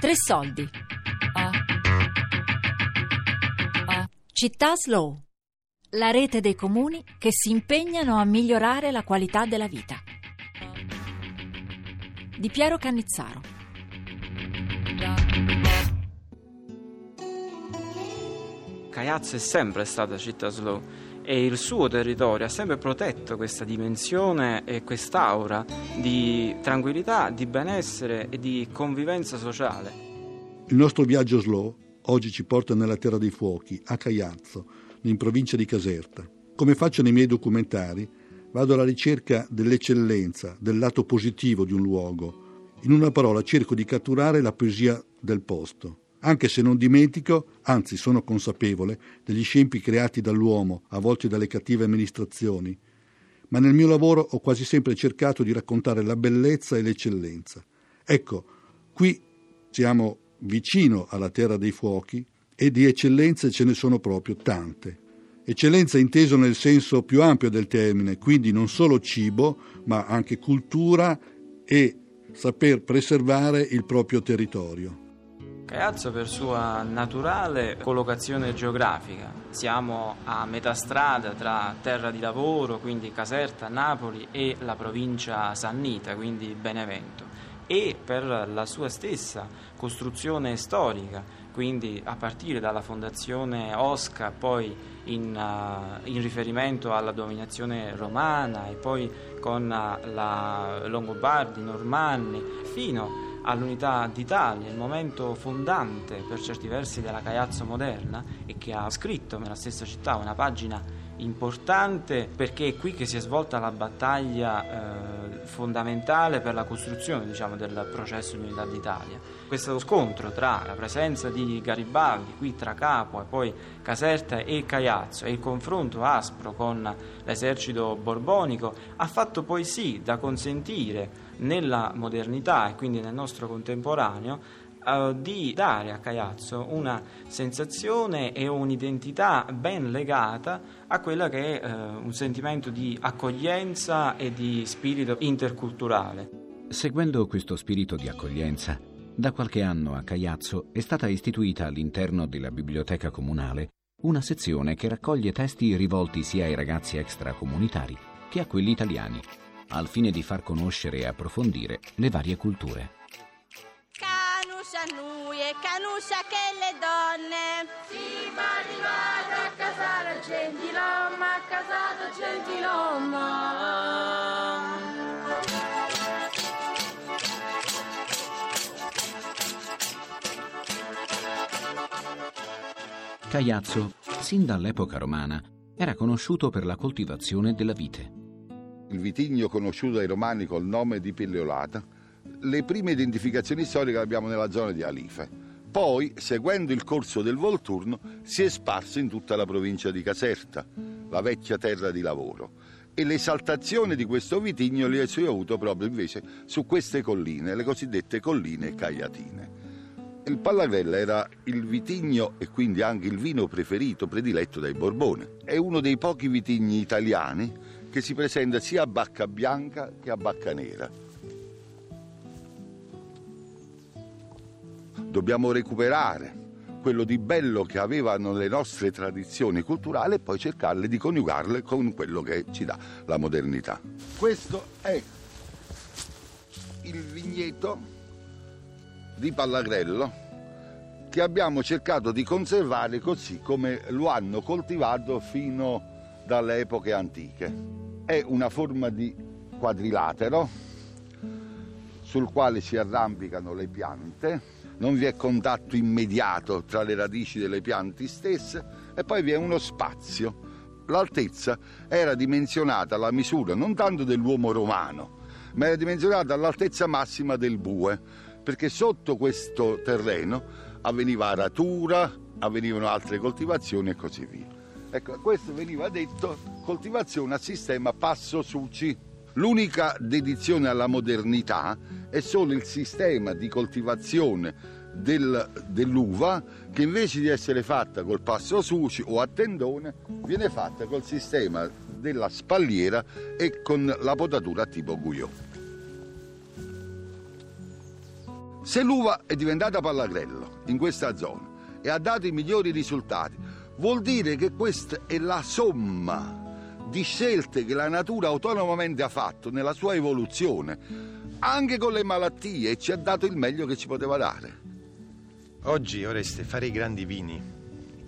Tre soldi. Città Slow. La rete dei comuni che si impegnano a migliorare la qualità della vita. Di Piero Cannizzaro. Caiazzo è sempre stata Città Slow e il suo territorio ha sempre protetto questa dimensione e quest'aura di tranquillità, di benessere e di convivenza sociale. Il nostro viaggio Slow oggi ci porta nella Terra dei Fuochi, a Caiazzo, in provincia di Caserta. Come faccio nei miei documentari, vado alla ricerca dell'eccellenza, del lato positivo di un luogo. In una parola, cerco di catturare la poesia del posto, anche se non dimentico, anzi sono consapevole, degli scempi creati dall'uomo, a volte dalle cattive amministrazioni. Ma nel mio lavoro ho quasi sempre cercato di raccontare la bellezza e l'eccellenza. Ecco, qui siamo vicino alla Terra dei Fuochi e di eccellenze ce ne sono proprio tante. Eccellenza inteso nel senso più ampio del termine, quindi non solo cibo, ma anche cultura e saper preservare il proprio territorio. Caiazzo per sua naturale collocazione geografica. Siamo a metà strada tra terra di lavoro, quindi Caserta, Napoli, e la provincia Sannita, quindi Benevento. E per la sua stessa costruzione storica, quindi a partire dalla fondazione Osca, poi in riferimento alla dominazione romana e poi con la Longobardi, Normanni, fino all'unità d'Italia, il momento fondante per certi versi della Caiazzo moderna, e che ha scritto nella stessa città una pagina importante, perché è qui che si è svolta la battaglia fondamentale per la costruzione, del processo di unità d'Italia. Questo scontro tra la presenza di Garibaldi qui tra Capua e poi Caserta e Caiazzo e il confronto aspro con l'esercito borbonico ha fatto poi sì da consentire nella modernità e quindi nel nostro contemporaneo di dare a Caiazzo una sensazione e un'identità ben legata a quella che è un sentimento di accoglienza e di spirito interculturale. Seguendo questo spirito di accoglienza, da qualche anno a Caiazzo è stata istituita all'interno della biblioteca comunale una sezione che raccoglie testi rivolti sia ai ragazzi extracomunitari che a quelli italiani, al fine di far conoscere e approfondire le varie culture. Canuscia noi e canuscia che le donne. Si arrivata a casare gentilomma, a casata gentilomma. Caiazzo, sin dall'epoca romana, era conosciuto per la coltivazione della vite. Il vitigno conosciuto dai romani col nome di Pelleolata, le prime identificazioni storiche le abbiamo nella zona di Alife. Poi, seguendo il corso del Volturno, si è sparso in tutta la provincia di Caserta, la vecchia terra di lavoro. E l'esaltazione di questo vitigno li si è avuto proprio invece su queste colline, le cosiddette colline Cagliatine. Il Pallagrello era il vitigno e quindi anche il vino prediletto dai Borbone. È uno dei pochi vitigni italiani che si presenta sia a bacca bianca che a bacca nera. Dobbiamo recuperare quello di bello che avevano le nostre tradizioni culturali e poi cercarle di coniugarle con quello che ci dà la modernità. Questo è il vigneto di Pallagrello che abbiamo cercato di conservare così come lo hanno coltivato fino dalle epoche antiche. È una forma di quadrilatero sul quale si arrampicano le piante, non vi è contatto immediato tra le radici delle piante stesse e poi vi è uno spazio. L'altezza era dimensionata alla misura non tanto dell'uomo romano, ma era dimensionata all'altezza massima del bue, perché sotto questo terreno avveniva aratura, avvenivano altre coltivazioni e così via. Ecco, questo veniva detto coltivazione a sistema passo-suci. L'unica dedizione alla modernità è solo il sistema di coltivazione dell'uva che invece di essere fatta col passo-suci o a tendone viene fatta col sistema della spalliera e con la potatura tipo guyot. Se l'uva è diventata Pallagrello in questa zona e ha dato i migliori risultati, vuol dire che questa è la somma di scelte che la natura autonomamente ha fatto nella sua evoluzione, anche con le malattie, e ci ha dato il meglio che ci poteva dare. Oggi, Oreste, fare i grandi vini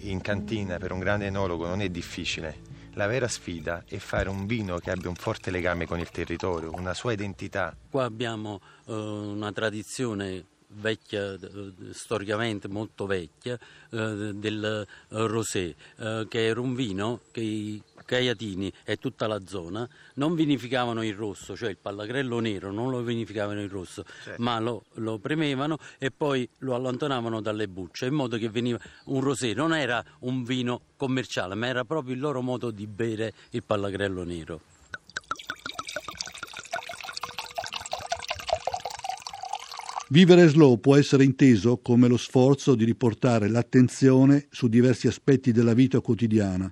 in cantina per un grande enologo non è difficile. La vera sfida è fare un vino che abbia un forte legame con il territorio, una sua identità. Qua abbiamo una tradizione vecchia, storicamente molto vecchia, del rosé, che era un vino che i Cagliatini e tutta la zona non vinificavano in rosso, cioè il Pallagrello nero non lo vinificavano in rosso, certo, ma lo premevano e poi lo allontanavano dalle bucce, in modo che veniva un rosé. Non era un vino commerciale, ma era proprio il loro modo di bere il Pallagrello nero. Vivere slow può essere inteso come lo sforzo di riportare l'attenzione su diversi aspetti della vita quotidiana,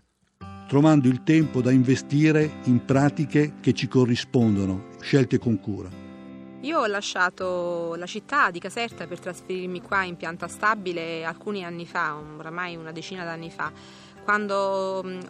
trovando il tempo da investire in pratiche che ci corrispondono, scelte con cura. Io ho lasciato la città di Caserta per trasferirmi qua in pianta stabile alcuni anni fa, oramai una decina d'anni fa, quando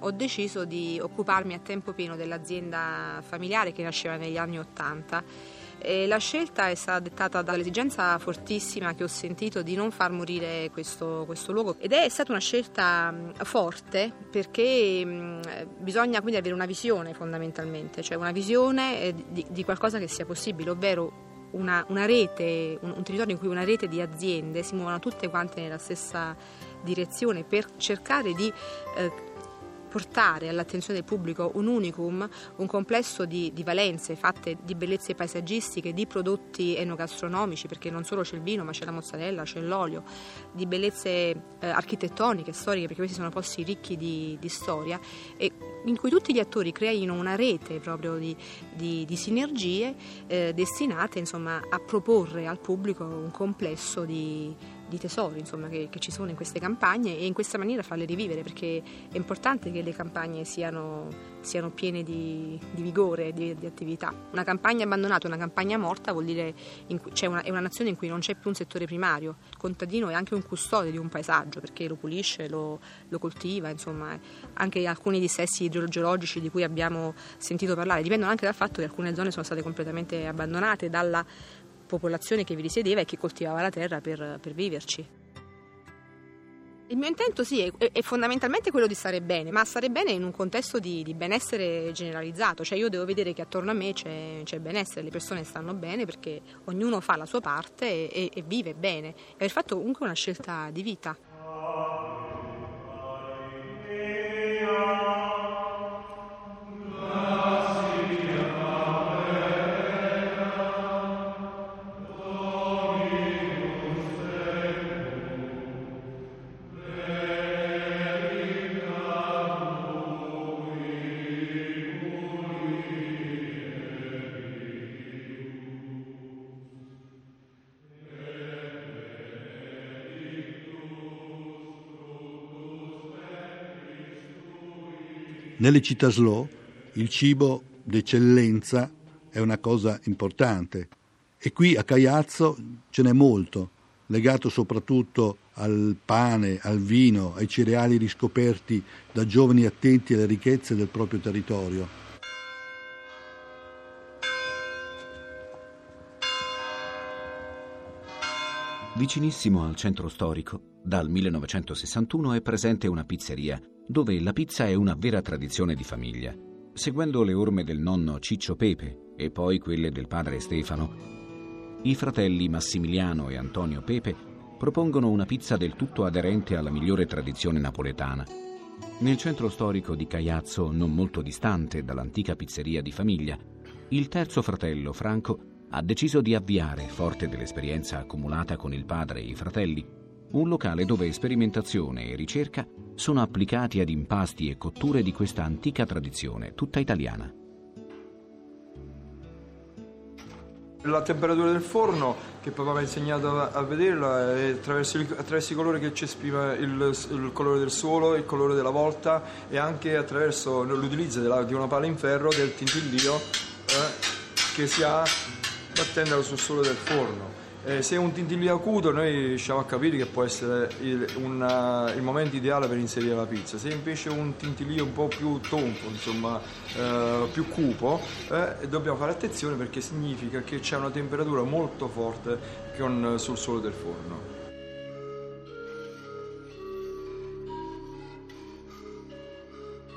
ho deciso di occuparmi a tempo pieno dell'azienda familiare che nasceva negli anni '80. E la scelta è stata dettata dall'esigenza fortissima che ho sentito di non far morire questo luogo, ed è stata una scelta forte, perché bisogna quindi avere una visione, fondamentalmente, cioè una visione di qualcosa che sia possibile, ovvero una rete, un territorio in cui una rete di aziende si muovono tutte quante nella stessa direzione per cercare di portare all'attenzione del pubblico un unicum, un complesso di valenze fatte di bellezze paesaggistiche, di prodotti enogastronomici, perché non solo c'è il vino ma c'è la mozzarella, c'è l'olio, di bellezze architettoniche, storiche, perché questi sono posti ricchi di storia, e in cui tutti gli attori creino una rete proprio di sinergie destinate, insomma, a proporre al pubblico un complesso di tesori, insomma, che ci sono in queste campagne, e in questa maniera farle rivivere, perché è importante che le campagne siano piene di vigore, di attività. Una campagna abbandonata, una campagna morta vuol dire è una nazione in cui non c'è più un settore primario. Il contadino è anche un custode di un paesaggio, perché lo pulisce, lo coltiva, insomma. Anche alcuni dissesti idrogeologici di cui abbiamo sentito parlare dipendono anche dal fatto che alcune zone sono state completamente abbandonate dalla popolazione che vi risiedeva e che coltivava la terra per viverci. Il mio intento sì è fondamentalmente quello di stare bene, ma stare bene in un contesto di benessere generalizzato, cioè io devo vedere che attorno a me c'è benessere, le persone stanno bene perché ognuno fa la sua parte e vive bene, e aver fatto comunque una scelta di vita. Nelle città slow il cibo d'eccellenza è una cosa importante, e qui a Caiazzo ce n'è molto, legato soprattutto al pane, al vino, ai cereali riscoperti da giovani attenti alle ricchezze del proprio territorio. Vicinissimo al centro storico, dal 1961 è presente una pizzeria, dove la pizza è una vera tradizione di famiglia. Seguendo le orme del nonno Ciccio Pepe e poi quelle del padre Stefano, i fratelli Massimiliano e Antonio Pepe propongono una pizza del tutto aderente alla migliore tradizione napoletana. Nel centro storico di Caiazzo, non molto distante dall'antica pizzeria di famiglia, il terzo fratello, Franco, ha deciso di avviare, forte dell'esperienza accumulata con il padre e i fratelli, un locale dove sperimentazione e ricerca sono applicati ad impasti e cotture di questa antica tradizione tutta italiana. La temperatura del forno, che papà mi ha insegnato a vederla, è attraverso i colori che ci esprime il colore del suolo, il colore della volta, e anche attraverso l'utilizzo di una pala in ferro, del tintillio che si ha battendo sul suolo del forno. Se è un tintinnio acuto, noi riusciamo a capire che può essere il momento ideale per inserire la pizza. Se invece è un tintinnio un po' più tonfo, insomma, più cupo, dobbiamo fare attenzione, perché significa che c'è una temperatura molto forte sul suolo del forno.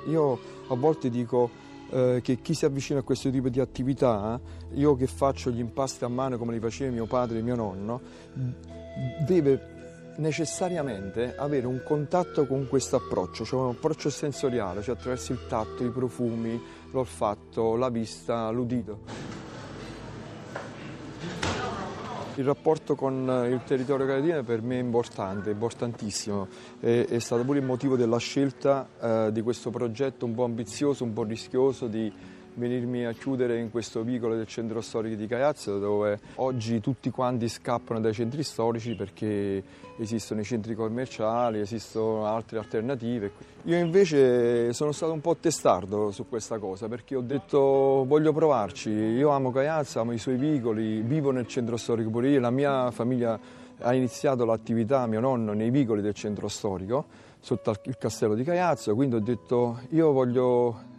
Io a volte dico che chi si avvicina a questo tipo di attività, io che faccio gli impasti a mano come li faceva mio padre e mio nonno, deve necessariamente avere un contatto con questo approccio, cioè un approccio sensoriale, cioè attraverso il tatto, i profumi, l'olfatto, la vista, l'udito. Il rapporto con il territorio cagliatino per me è importante, importantissimo. È stato pure il motivo della scelta di questo progetto un po' ambizioso, un po' rischioso, di venirmi a chiudere in questo vicolo del centro storico di Caiazzo, dove oggi tutti quanti scappano dai centri storici perché esistono i centri commerciali, esistono altre alternative. Io invece sono stato un po' testardo su questa cosa, perché ho detto voglio provarci, io amo Caiazzo, amo i suoi vicoli, vivo nel centro storico pure io, la mia famiglia ha iniziato l'attività, mio nonno, nei vicoli del centro storico, sotto il castello di Caiazzo, quindi ho detto io voglio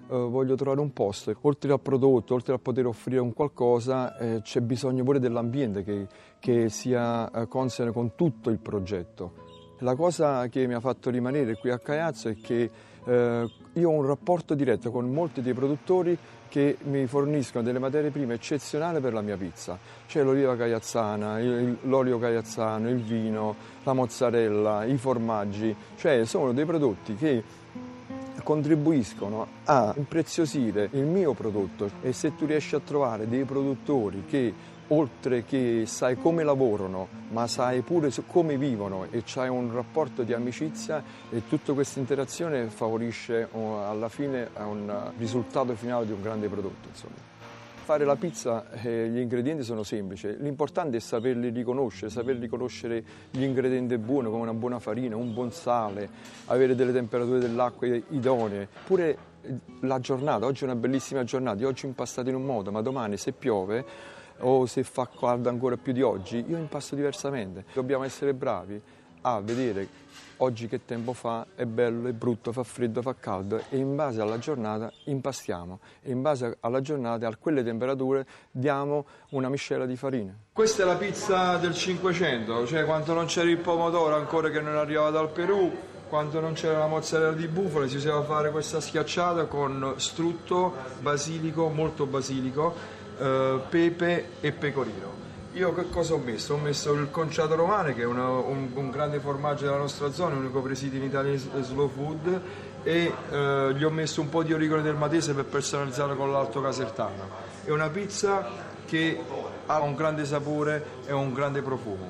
trovare un posto, oltre al prodotto, oltre a poter offrire un qualcosa, c'è bisogno pure dell'ambiente che sia consone con tutto il progetto. La cosa che mi ha fatto rimanere qui a Caiazzo è che io ho un rapporto diretto con molti dei produttori che mi forniscono delle materie prime eccezionali per la mia pizza. C'è l'oliva caiazzana, l'olio caiazzano, il vino, la mozzarella, i formaggi, cioè sono dei prodotti che contribuiscono a impreziosire il mio prodotto. E se tu riesci a trovare dei produttori che, oltre che sai come lavorano, ma sai pure come vivono e c'hai un rapporto di amicizia, e tutta questa interazione favorisce alla fine un risultato finale di un grande prodotto, insomma. Fare la pizza, gli ingredienti sono semplici, l'importante è saper riconoscere gli ingredienti buoni, come una buona farina, un buon sale, avere delle temperature dell'acqua idonee, pure la giornata. Oggi è una bellissima giornata, io oggi ho impastato in un modo, ma domani se piove o se fa caldo ancora più di oggi, io impasto diversamente. Dobbiamo essere bravi a vedere oggi che tempo fa, è bello, è brutto, fa freddo, fa caldo, e in base alla giornata impastiamo, e in base alla giornata, a quelle temperature, diamo una miscela di farina. Questa è la pizza del 500, cioè quando non c'era il pomodoro ancora che non arrivava dal Perù, quando non c'era la mozzarella di bufala, si usava fare questa schiacciata con strutto, basilico, molto basilico, pepe e pecorino. Io che cosa ho messo? Ho messo il conciato romano, che è un grande formaggio della nostra zona, unico presidio in Italia, Slow Food, e gli ho messo un po' di origano del Matese per personalizzarlo con l'alto casertano. È una pizza che ha un grande sapore e un grande profumo.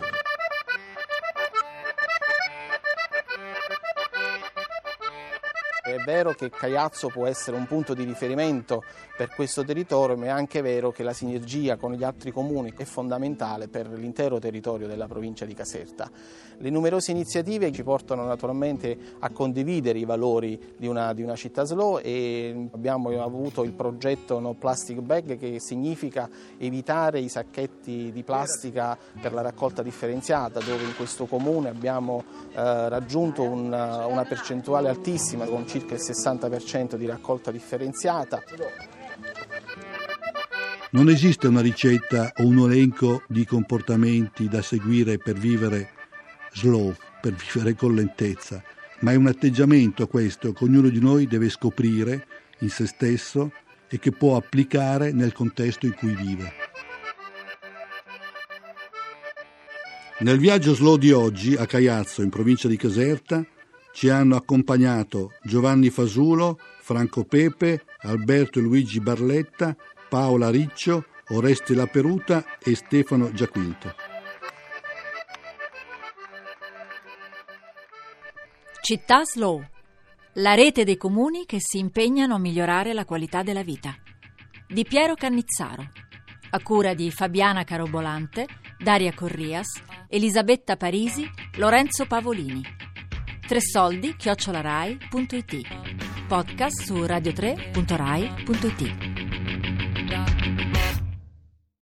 È vero che Caiazzo può essere un punto di riferimento per questo territorio, ma è anche vero che la sinergia con gli altri comuni è fondamentale per l'intero territorio della provincia di Caserta. Le numerose iniziative ci portano naturalmente a condividere i valori di una città slow, e abbiamo avuto il progetto No Plastic Bag, che significa evitare i sacchetti di plastica per la raccolta differenziata, dove in questo comune abbiamo raggiunto una percentuale altissima, con circa il 60% di raccolta differenziata. Non esiste una ricetta o un elenco di comportamenti da seguire per vivere slow, per vivere con lentezza, ma è un atteggiamento questo che ognuno di noi deve scoprire in se stesso e che può applicare nel contesto in cui vive. Nel viaggio slow di oggi a Caiazzo, in provincia di Caserta, ci hanno accompagnato Giovanni Fasulo, Franco Pepe, Alberto Luigi Barletta, Paola Riccio, Oreste Peruta e Stefano Giaquinto. Città Slow, la rete dei comuni che si impegnano a migliorare la qualità della vita. Di Piero Cannizzaro, a cura di Fabiana Carobolante, Daria Corrias, Elisabetta Parisi, Lorenzo Pavolini. tresoldi@rai.it. Podcast su radio3.rai.it.